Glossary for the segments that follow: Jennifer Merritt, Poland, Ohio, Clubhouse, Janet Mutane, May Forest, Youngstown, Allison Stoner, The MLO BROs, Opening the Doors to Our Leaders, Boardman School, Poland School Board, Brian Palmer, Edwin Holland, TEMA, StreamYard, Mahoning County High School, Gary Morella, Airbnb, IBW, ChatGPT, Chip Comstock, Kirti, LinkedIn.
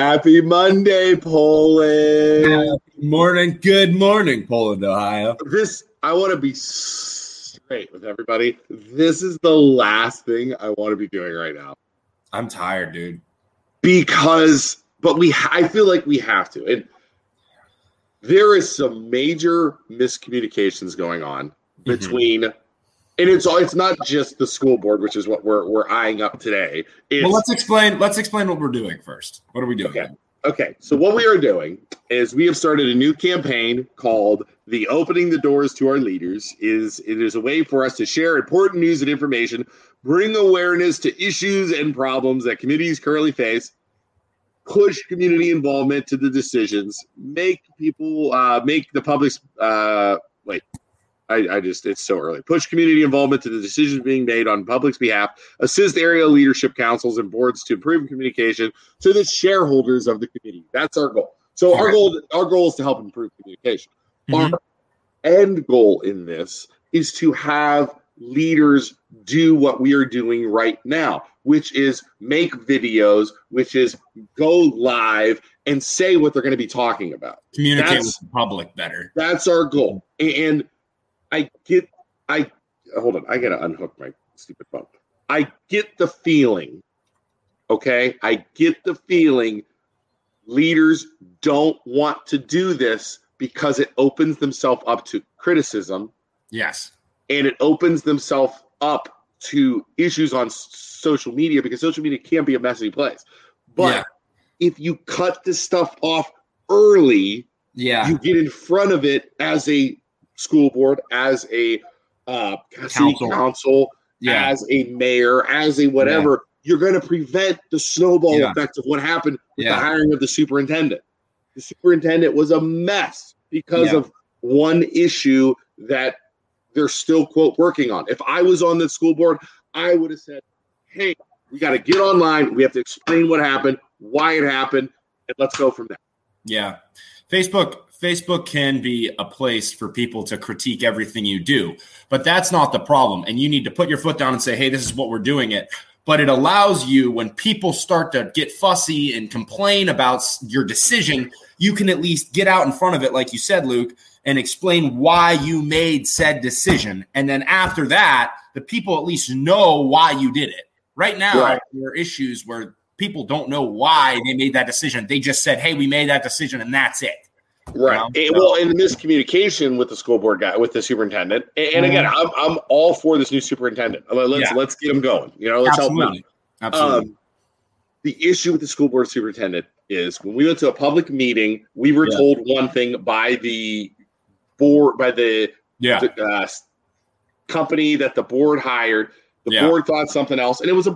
Happy Monday, Poland. Happy morning. Good morning, Poland, Ohio. I want to be straight with everybody. This is the last thing I want to be doing right now. I'm tired, dude. I feel like we have to. And there is some major miscommunications going on between, and it's not just the school board, which is what we're eyeing up today. Well, let's explain what we're doing first. What are we doing? Okay. So what we are doing is we have started a new campaign called the Opening the Doors to Our Leaders. It is a way for us to share important news and information, bring awareness to issues and problems that communities currently face, push community involvement to the decisions, push community involvement to the decisions being made on public's behalf, assist area leadership councils and boards to improve communication to the shareholders of the community. That's our goal. So our goal is to help improve communication. Mm-hmm. Our end goal in this is to have leaders do what we are doing right now, which is make videos, which is go live and say what they're going to be talking about. Communicate with the public better. That's our goal. And hold on, I got to unhook my stupid phone. I get the feeling, leaders don't want to do this because it opens themselves up to criticism. Yes. And it opens themselves up to issues on social media, because social media can be a messy place. But if you cut this stuff off early, you get in front of it as a school board, as a city council, as a mayor, as a whatever, you're going to prevent the snowball effect of what happened with the hiring of the superintendent. The superintendent was a mess because of one issue that they're still, quote, working on. If I was on the school board, I would have said, hey, we got to get online. We have to explain what happened, why it happened, and let's go from there. Yeah. Facebook can be a place for people to critique everything you do, but that's not the problem. And you need to put your foot down and say, hey, this is what we're doing it. But it allows you, when people start to get fussy and complain about your decision, you can at least get out in front of it, like you said, Luke, and explain why you made said decision. And then after that, the people at least know why you did it. Right now, there are issues where people don't know why they made that decision. They just said, hey, we made that decision, and that's it. Right. You know? And the miscommunication with the school board guy, with the superintendent. And again, I'm all for this new superintendent. Let's get him going. You know, let's help him out. Absolutely. The issue with the school board superintendent is when we went to a public meeting, we were told one thing by the board, by the company that the board hired. The board thought something else, and it was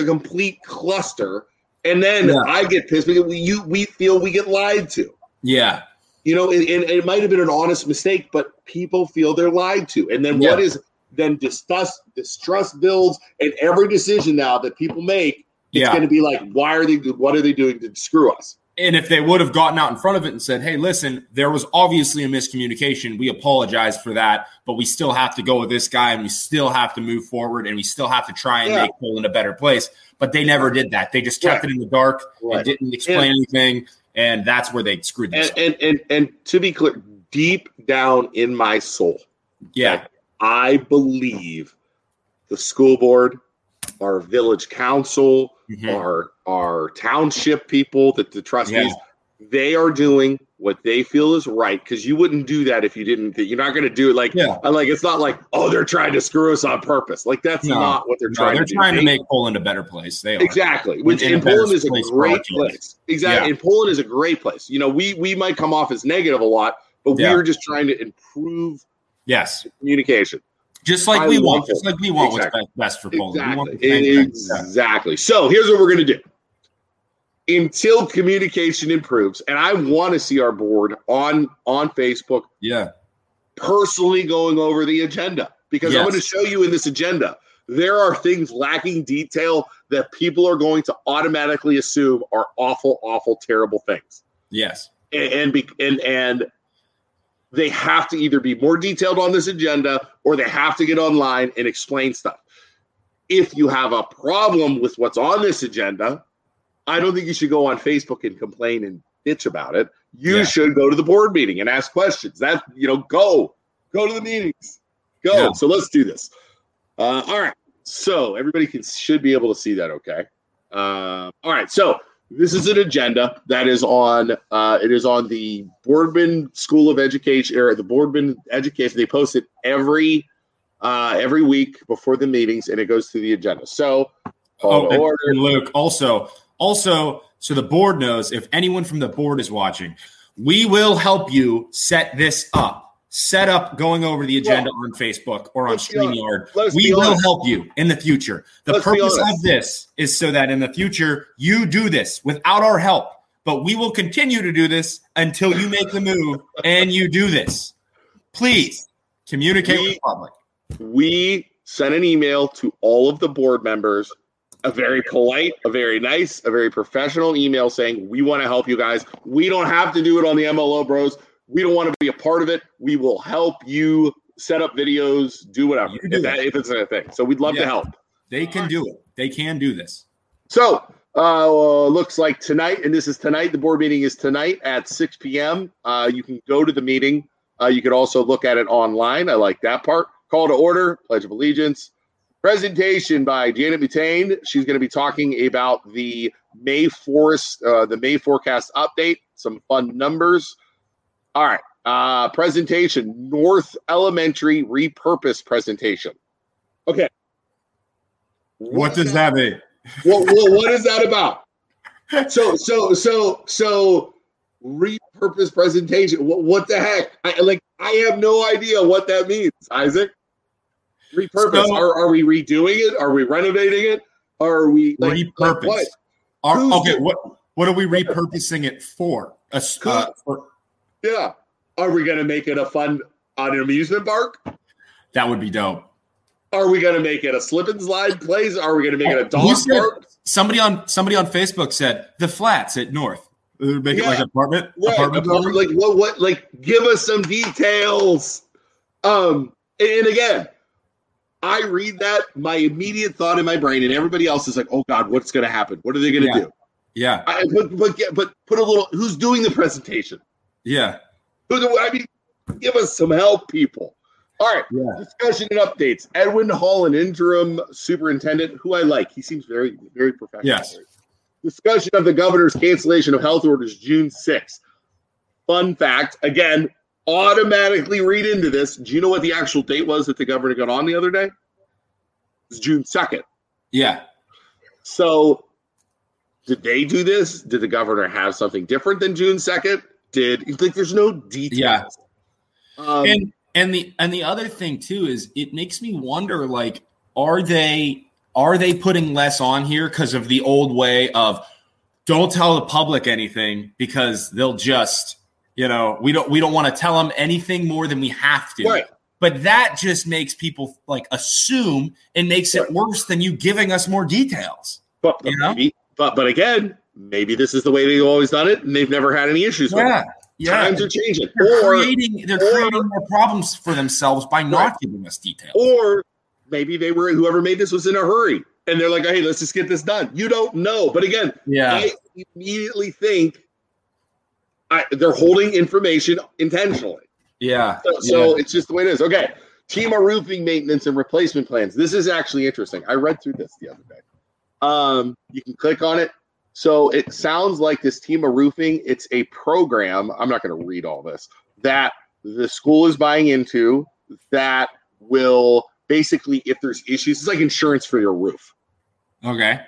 a complete cluster. And then I get pissed because we feel we get lied to. Yeah. You know, and it might have been an honest mistake, but people feel they're lied to. And then distrust builds, and every decision now that people make, it's going to be like, what are they doing to screw us? And if they would have gotten out in front of it and said, hey, listen, there was obviously a miscommunication. We apologize for that, but we still have to go with this guy, and we still have to move forward, and we still have to try and make Poland a better place. But they never did that. They just kept it in the dark and didn't explain anything. And that's where they screwed themselves. And to be clear, deep down in my soul, I believe the school board, our village council, our township people, that the trustees, they are doing what they feel is right, because you wouldn't do that if you didn't. You're not going to do it it's not like, oh, they're trying to screw us on purpose. Like, that's not what they're trying to do. They're trying to make Poland a better place. They are. Exactly. And Poland is a great place. Exactly. Yeah. And Poland is a great place. You know, we might come off as negative a lot, but we are just trying to improve communication. Just like we want what's best for Poland. Exactly. So here's what we're going to do. Until communication improves, and I want to see our board on Facebook personally going over the agenda, because I'm going to show you in this agenda, there are things lacking detail that people are going to automatically assume are awful, awful, terrible things. Yes. And they have to either be more detailed on this agenda, or they have to get online and explain stuff. If you have a problem with what's on this agenda, I don't think you should go on Facebook and complain and bitch about it. You should go to the board meeting and ask questions. That, you know, go to the meetings. Go. Yeah. So let's do this. All right. So everybody should be able to see that. Okay. All right. So this is an agenda that is on, it is on the Boardman School of Education, or the Boardman Education. They post it every week before the meetings, and it goes through the agenda. So, and Luke, also, so the board knows, if anyone from the board is watching, we will help you set this up. Set up going over the agenda on Facebook or on StreamYard. We will help you in the future. The purpose of this is so that in the future you do this without our help, but we will continue to do this until you make the move and you do this. Please communicate with the public. We sent an email to all of the board members, a very polite, a very nice, a very professional email saying, we want to help you guys. We don't have to do it on the MLO Bros. We don't want to be a part of it. We will help you set up videos, do whatever, if it's a thing. So we'd love to help. They can do it. They can do this. So looks like tonight, and this is tonight, the board meeting is tonight at 6 p.m. You can go to the meeting. You could also look at it online. I like that part. Call to order, Pledge of Allegiance. Presentation by Janet Mutane. She's going to be talking about the May Forest, the May forecast update, some fun numbers. All right, presentation, North Elementary repurpose presentation. Okay. What does that mean? What is that about? So repurpose presentation. What the heck? I have no idea what that means, Isaac. Repurpose. So, are we redoing it? Are we renovating it? Are we repurpose? What? What are we repurposing it for? Yeah. Are we going to make it an amusement park? That would be dope. Are we going to make it a slip and slide place? Are we going to make it a dog park? Somebody on Facebook said the flats at North. They're making it like an apartment. Right. Apartment. What? Give us some details. And again, I read that, my immediate thought in my brain, and everybody else is like, "Oh God, what's going to happen? What are they going to do?" Yeah. Put a little. Who's doing the presentation? Yeah. I mean, give us some help, people. All right. Yeah. Discussion and updates. Edwin Holland, interim superintendent, who I like. He seems very, very professional. Yes. Discussion of the governor's cancellation of health orders June 6th. Fun fact. Again, automatically read into this. Do you know what the actual date was that the governor got on the other day? It's June 2nd. Yeah. So did they do this? Did the governor have something different than June 2nd? There's no details. Yeah. And the other thing too is it makes me wonder, like, are they putting less on here because of the old way of don't tell the public anything because they'll just, you know, we don't want to tell them anything more than we have to. Right. But that just makes people like assume and makes it worse than you giving us more details. But again, maybe this is the way they've always done it, and they've never had any issues with it. Yeah. Times are changing. They're creating more problems for themselves by not giving us details. Or maybe whoever made this was in a hurry, and they're like, hey, let's just get this done. You don't know. But again, I immediately think they're holding information intentionally. Yeah. So it's just the way it is. Okay. TEMA roofing maintenance and replacement plans. This is actually interesting. I read through this the other day. You can click on it. So it sounds like this TEMA roofing, it's a program, I'm not going to read all this, that the school is buying into that will basically, if there's issues, it's like insurance for your roof. Okay.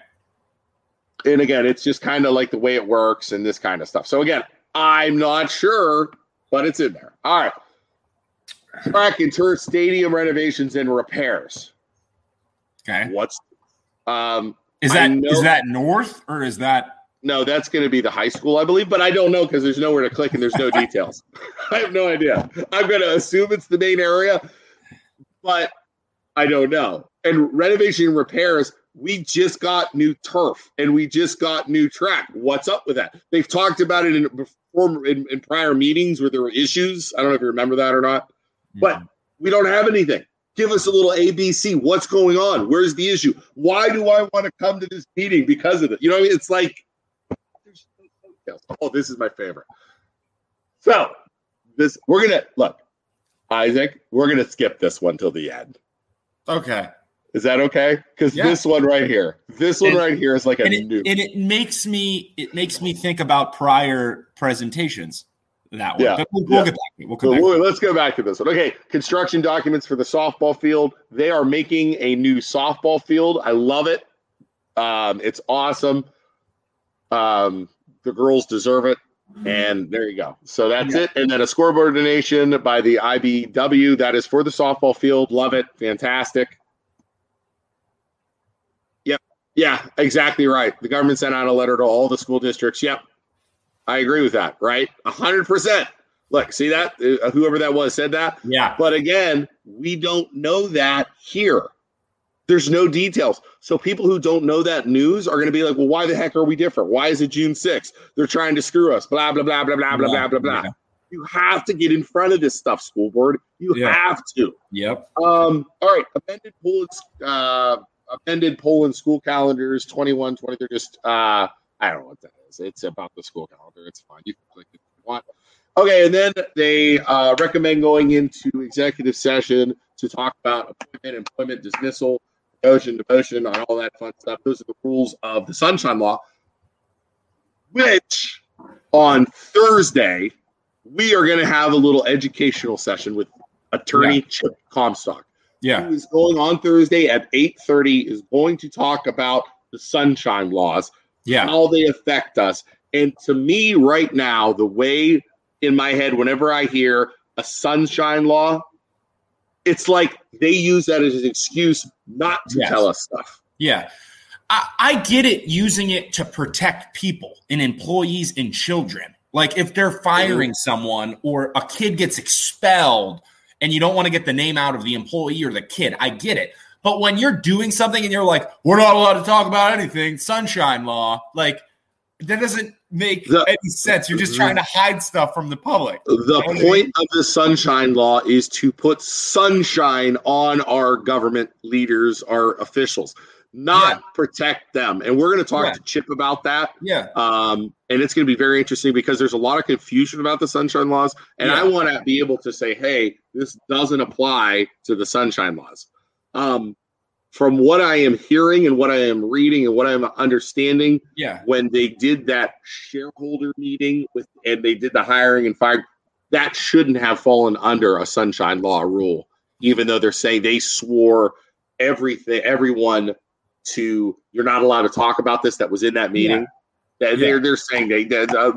And again, it's just kind of like the way it works and this kind of stuff. So again, I'm not sure, but it's in there. All right. Track and turf stadium renovations and repairs. Okay. What's Is that North or is that? No, that's going to be the high school, I believe, but I don't know because there's nowhere to click and there's no details. I have no idea. I'm going to assume it's the main area, but I don't know. And renovation and repairs, we just got new turf and we just got new track. What's up with that? They've talked about it in prior meetings where there were issues. I don't know if you remember that or not, but we don't have anything. Give us a little ABC. What's going on? Where's the issue? Why do I want to come to this meeting because of it? You know what I mean? It's like cocktails. Oh, this is my favorite. So this, we're going to, look, Isaac, we're going to skip this one till the end. Okay. Is that okay? Because this one right here, is like a new. And it makes me think about prior presentations. That one. Yeah. But we'll get back to it. Let's go back to this one. Okay. Construction documents for the softball field. They are making a new softball field. I love it. It's awesome. The girls deserve it. And there you go. So that's it. And then a scoreboard donation by the IBW. That is for the softball field. Love it. Fantastic. Yep. Yeah, exactly right. The government sent out a letter to all the school districts. Yep. I agree with that, right? 100%. Look, see that? Whoever that was said that? Yeah. But again, we don't know that here. There's no details. So people who don't know that news are going to be like, well, why the heck are we different? Why is it June 6th? They're trying to screw us, blah, blah, blah, blah, blah, blah, blah, blah, blah. You have to get in front of this stuff, school board. You have to. Yep. All right. Amended Poland school calendars, 21, 23, just I don't know what that is. It's about the school calendar. It's fine. You can click it if you want. Okay, and then they recommend going into executive session to talk about appointment, employment, dismissal, promotion, demotion, on all that fun stuff. Those are the rules of the Sunshine Law, which on Thursday, we are going to have a little educational session with attorney Chip Comstock. Yeah. Who is going on Thursday at 8:30, is going to talk about the Sunshine Laws. Yeah. How they affect us. And to me right now, the way in my head, whenever I hear a sunshine law, it's like they use that as an excuse not to tell us stuff. Yeah. I get it, using it to protect people and employees and children. Like if they're firing someone or a kid gets expelled and you don't want to get the name out of the employee or the kid, I get it. But when you're doing something and you're like, we're not allowed to talk about anything, sunshine law, like that doesn't make any sense. You're just trying to hide stuff from the public. The point of the sunshine law is to put sunshine on our government leaders, our officials, not protect them. And we're going to talk to Chip about that. Yeah. And it's going to be very interesting because there's a lot of confusion about the sunshine laws. And I want to be able to say, hey, this doesn't apply to the sunshine laws. From what I am hearing and what I am reading and what I am understanding, when they did that shareholder meeting with, and they did the hiring and firing, that shouldn't have fallen under a sunshine law rule, even though they're saying they swore everyone to, you're not allowed to talk about this. That was in that meeting. Yeah. They're saying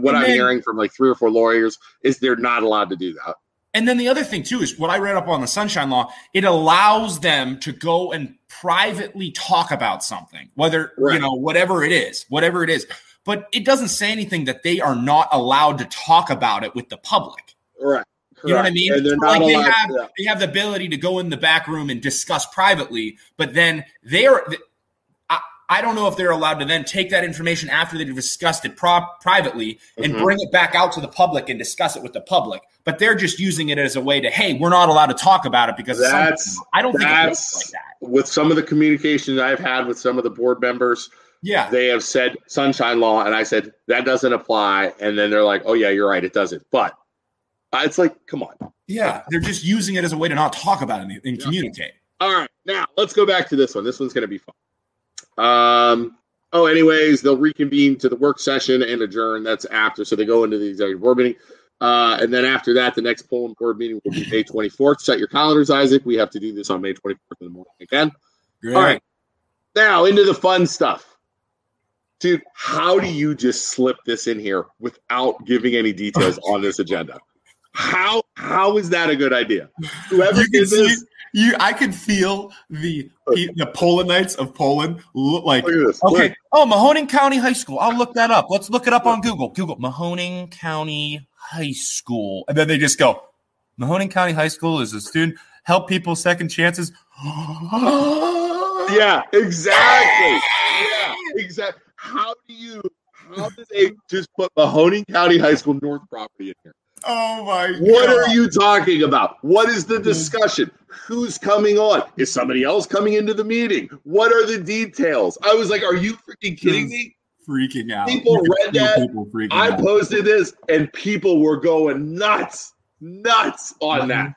what I'm hearing from like 3 or 4 lawyers is they're not allowed to do that. And then the other thing, too, is what I read up on the Sunshine Law, it allows them to go and privately talk about something, whether, whatever it is. But it doesn't say anything that they are not allowed to talk about it with the public. Right. Correct. You know what I mean? And they're not allowed, they have the ability to go in the back room and discuss privately, but then I don't know if they're allowed to then take that information after they've discussed it privately and bring it back out to the public and discuss it with the public. But they're just using it as a way to, hey, we're not allowed to talk about it because I don't think it works like that. With some of the communications I've had with some of the board members, they have said sunshine law, and I said, that doesn't apply. And then they're like, oh, yeah, you're right, it doesn't. But it's like, come on. Yeah, they're just using it as a way to not talk about it and communicate. All right, now let's go back to this one. This one's going to be fun. Anyways, they'll reconvene to the work session and adjourn. That's after. So they go into the executive board meeting. And then after that, the next Poland board meeting will be May 24th. Set your calendars, Isaac. We have to do this on May 24th in the morning again. Great. All right. Now into the fun stuff. Dude, how do you just slip this in here without giving any details on this agenda? How is that a good idea? Whoever did this. I could feel the Polonites of Poland like, okay, oh, Mahoning County High School. I'll look that up. Let's look it up on Google. Google Mahoning County High School. And then they just go, Mahoning County High School is a student. Help people second chances. Yeah, exactly. Yeah, exactly. How do they just put Mahoning County High School North property in here? Oh my God. What are you talking about? What is the discussion? Who's coming on? Is somebody else coming into the meeting? What are the details? I was like, are you freaking kidding me? freaking out. People read that. People freaking out. I posted this, and people were going nuts on that.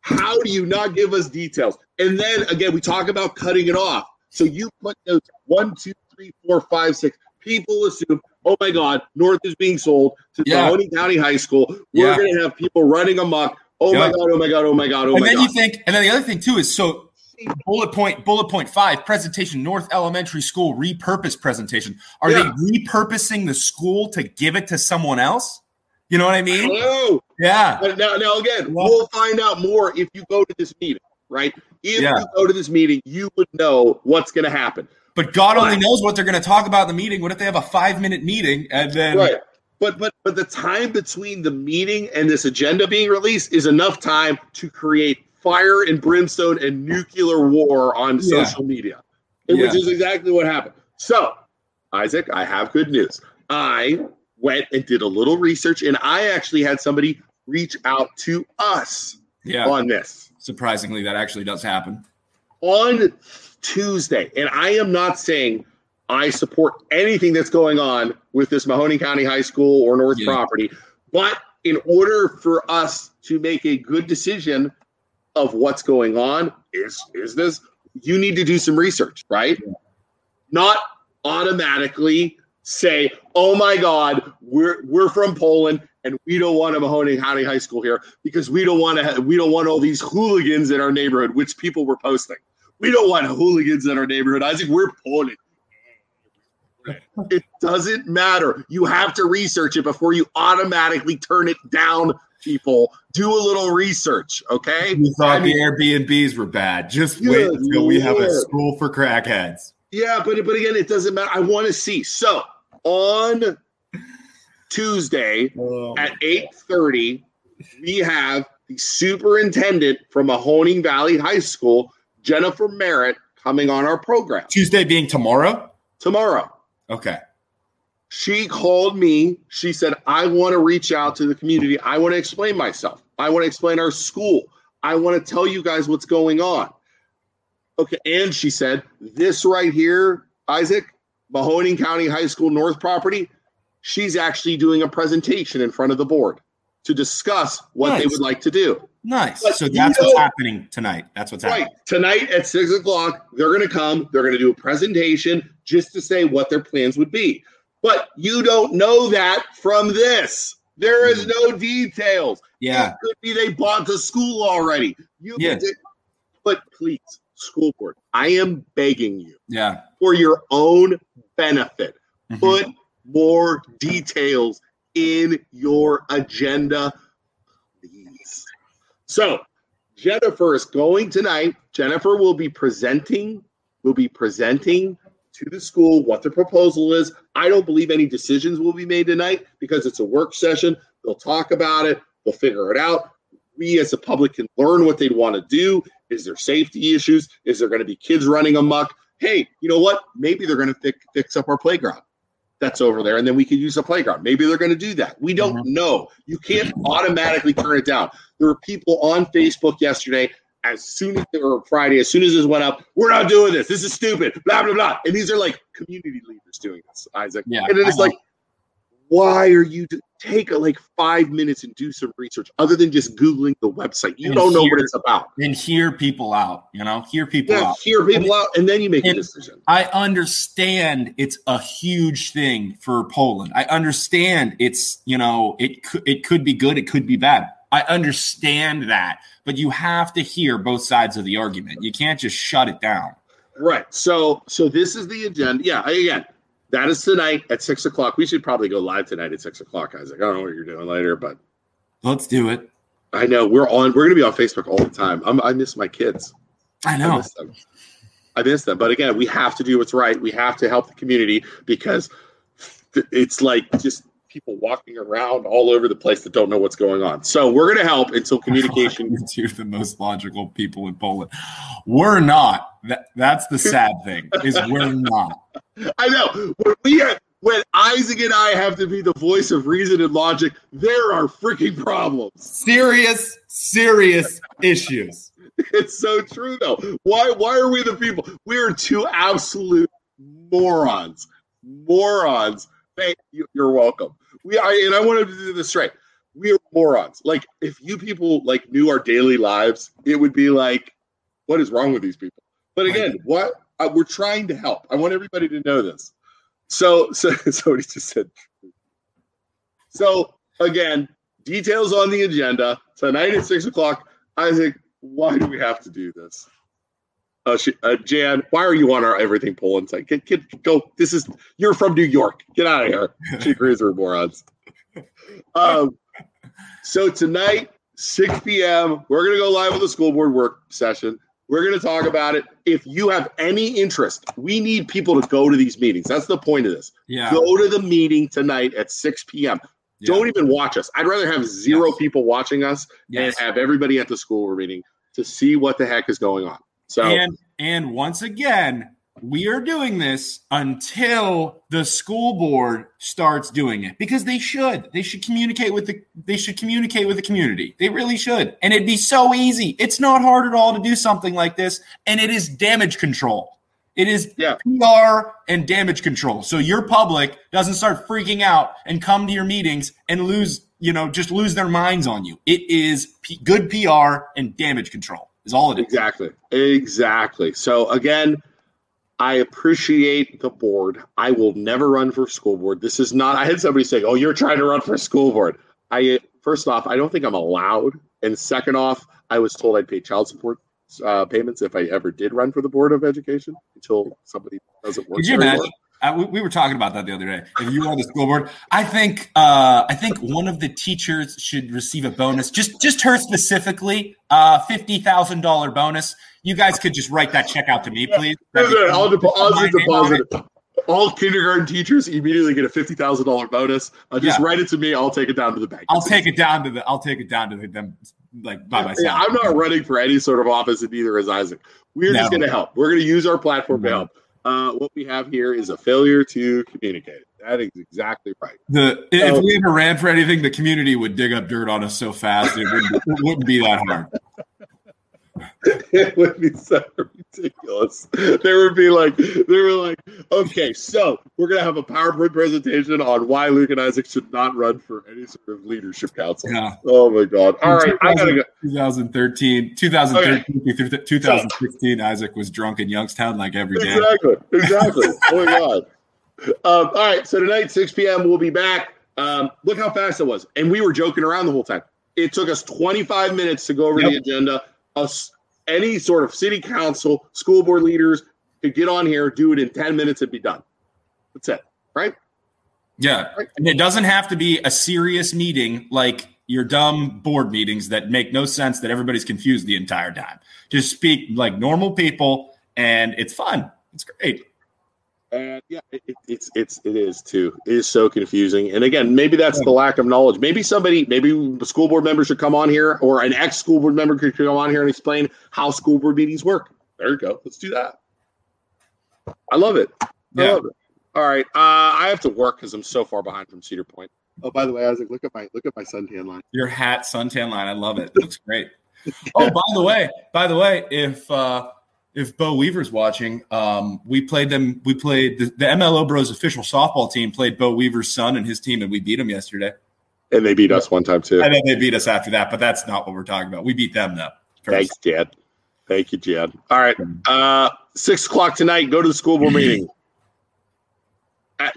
How do you not give us details? And then again, we talk about cutting it off. So you put those 1, 2, 3, 4, 5, 6. People assume, oh my God, North is being sold to Mahoning County High School. We're going to have people running amok. Oh my God, oh my God, oh my God, oh my God. And then you think, and then the other thing too is, so bullet point 5, presentation, North Elementary School repurpose presentation. Are they repurposing the school to give it to someone else? You know what I mean? Hello. Yeah. But now again, we'll find out more if you go to this meeting, right? If you go to this meeting, you would know what's going to happen. But God only knows what they're going to talk about in the meeting. What if they have a 5-minute meeting and then right. But the time between the meeting and this agenda being released is enough time to create fire and brimstone and nuclear war on social media, which is exactly what happened. So, Isaac, I have good news. I went and did a little research, and I actually had somebody reach out to us on this. Surprisingly, that actually does happen. On Tuesday, and I am not saying I support anything that's going on with this Mahoning County High School or North property, but in order for us to make a good decision of what's going on, is this, you need to do some research, right? Not automatically say, oh my God, we're from Poland and we don't want a Mahoning County High School here because we don't want all these hooligans in our neighborhood, which people were posting. We don't want hooligans in our neighborhood. I think we're Poland. It doesn't matter. You have to research it before you automatically turn it down, people. Do a little research, okay? We thought the Airbnbs were bad. Just wait until we have a school for crackheads. Yeah, but again, it doesn't matter. I want to see. So on Tuesday at 8:30, we have the superintendent from Mahoning Valley High School, Jennifer Merritt, coming on our program. Tuesday being tomorrow? Tomorrow. Okay. She called me. She said, I want to reach out to the community. I want to explain myself. I want to explain our school. I want to tell you guys what's going on. Okay. And she said, this right here, Isaac, Mahoning County High School North property, she's actually doing a presentation in front of the board to discuss what they would like to do. Nice. But so that's what's happening tonight. That's what's happening. Right. Tonight at 6 o'clock, they're going to come. They're going to do a presentation just to say what their plans would be. But you don't know that from this. There is no details. Yeah. It could be they bought the school already. But please, school board, I am begging you for your own benefit. Mm-hmm. Put more details in your agenda. So Jennifer is going tonight. Jennifer will be presenting to the school what the proposal is. I don't believe any decisions will be made tonight because it's a work session. They'll talk about it. They'll figure it out. We as a public can learn what they'd want to do. Is there safety issues? Is there going to be kids running amok? Hey, you know what? Maybe they're going to fix up our playground that's over there, and then we can use the playground. Maybe they're going to do that. We don't know. You can't automatically turn it down. There were people on Facebook yesterday, as soon as this went up, we're not doing this. This is stupid, blah, blah, blah. And these are like community leaders doing this, Isaac. Yeah, and then it's like, why are you take like 5 minutes and do some research other than just Googling the website? You don't know what it's about. And hear people out, you know, and then you make a decision. I understand it's a huge thing for Poland. I understand it's, you know, it could be good. It could be bad. I understand that, but you have to hear both sides of the argument. You can't just shut it down. Right. So this is the agenda. Yeah. Again, that is tonight at 6 o'clock. We should probably go live tonight at 6 o'clock, Isaac. I don't know what you're doing later, but let's do it. I know we're going to be on Facebook all the time. I miss my kids. I know. I miss them. But again, we have to do what's right. We have to help the community because it's like just people walking around all over the place that don't know what's going on. So we're going to help until communication. You're the most logical people in Poland. We're not. That's the sad thing is we're not. I know. When Isaac and I have to be the voice of reason and logic, there are freaking problems. Serious issues. It's so true, though. Why are we the people? We are two absolute morons. morons. Thank you. You're welcome. I wanted to do this right. We are morons. Like, if you people like knew our daily lives, it would be like, what is wrong with these people? But again, what we're trying to help. I want everybody to know this. So somebody just said. So again, details on the agenda tonight at 6 o'clock. Isaac, why do we have to do this? Jan, why are you on our Everything Poland site? Get go. This is, you're from New York. Get out of here. She agrees with morons. So tonight, 6 p.m., we're going to go live with the school board work session. We're going to talk about it. If you have any interest, we need people to go to these meetings. That's the point of this. Yeah. Go to the meeting tonight at 6 p.m. Yeah. Don't even watch us. I'd rather have zero people watching us and have everybody at the school we're meeting to see what the heck is going on. So, and once again, we are doing this until the school board starts doing it, because they should. They should communicate with the community. They really should. And it'd be so easy. It's not hard at all to do something like this. And it is damage control. It is PR and damage control. So your public doesn't start freaking out and come to your meetings and lose their minds on you. It is good PR and damage control. Is all it is. Exactly. So again, I appreciate the board. I will never run for school board. This is not. I had somebody say, "Oh, you're trying to run for school board." First off, I don't think I'm allowed, and second off, I was told I'd pay child support payments if I ever did run for the board of education until somebody doesn't work. Could you imagine? We were talking about that the other day. If you were on the school board, I think one of the teachers should receive a bonus. Just her specifically, $50,000 bonus. You guys could just write that check out to me, please. No, I'll deposit it. All kindergarten teachers immediately get a $50,000 bonus. Just wite it to me. I'll take it down to the bank. I'll take it down to them. Like by myself. I'm not running for any sort of office, and neither is Isaac. We're just going to help. We're going to use our platform to help. What we have here is a failure to communicate. That is exactly right. If we ever ran for anything, the community would dig up dirt on us so fast it wouldn't be that hard. It would be so ridiculous. They were like, okay, so we're going to have a PowerPoint presentation on why Luke and Isaac should not run for any sort of leadership council. Yeah. Oh my God. All right. I got to go. 2013 through 2016, Isaac was drunk in Youngstown like every day. Exactly. Oh my God. All right. So tonight, 6 p.m., we'll be back. Look how fast it was. And we were joking around the whole time. It took us 25 minutes to go over the agenda. Any sort of city council, school board leaders could get on here, do it in 10 minutes and be done. That's it, right? Yeah. Right? And it doesn't have to be a serious meeting like your dumb board meetings that make no sense, that everybody's confused the entire time. Just speak like normal people, and it's fun. It's great. And it is too. It is so confusing. And again, maybe that's the lack of knowledge. Maybe school board members should come on here, or an ex-school board member could come on here and explain how school board meetings work. There you go. Let's do that. I love it. I love it. All right. I have to work because I'm so far behind from Cedar Point. Oh, by the way, Isaac, look at my suntan line. Your hat suntan line. I love it. It looks great. Oh, by the way, if Bo Weaver's watching, the MLO Bros official softball team played Bo Weaver's son and his team, and we beat them yesterday. And they beat us one time too. And then they beat us after that, but that's not what we're talking about. We beat them though. First. Thanks, Jan. Thank you, Jan. All right. 6 o'clock tonight, go to the school board meeting.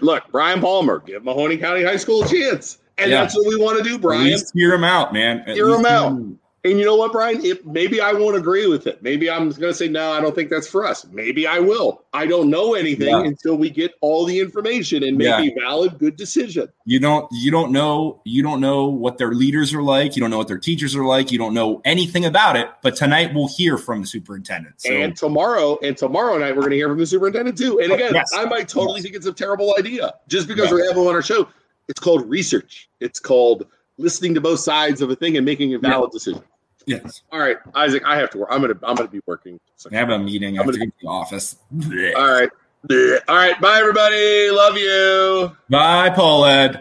Look, Brian Palmer, give Mahoning County High School a chance. And that's what we want to do, Brian. At least hear him out, man. Hear him out. And you know what, Brian? Maybe I won't agree with it. Maybe I'm going to say, no, I don't think that's for us. Maybe I will. I don't know anything until we get all the information and make a valid, good decision. You don't know what their leaders are like. You don't know what their teachers are like. You don't know anything about it. But tonight we'll hear from the superintendent. So. And tomorrow night we're going to hear from the superintendent too. And again, I might totally think it's a terrible idea. Just because we have them on our show, it's called research. It's called listening to both sides of a thing and making a valid decision. Yes. All right, Isaac, I have to work. I'm gonna be working. I have a meeting. I'm going to go to the office. All right. All right. Bye, everybody. Love you. Bye, Poland.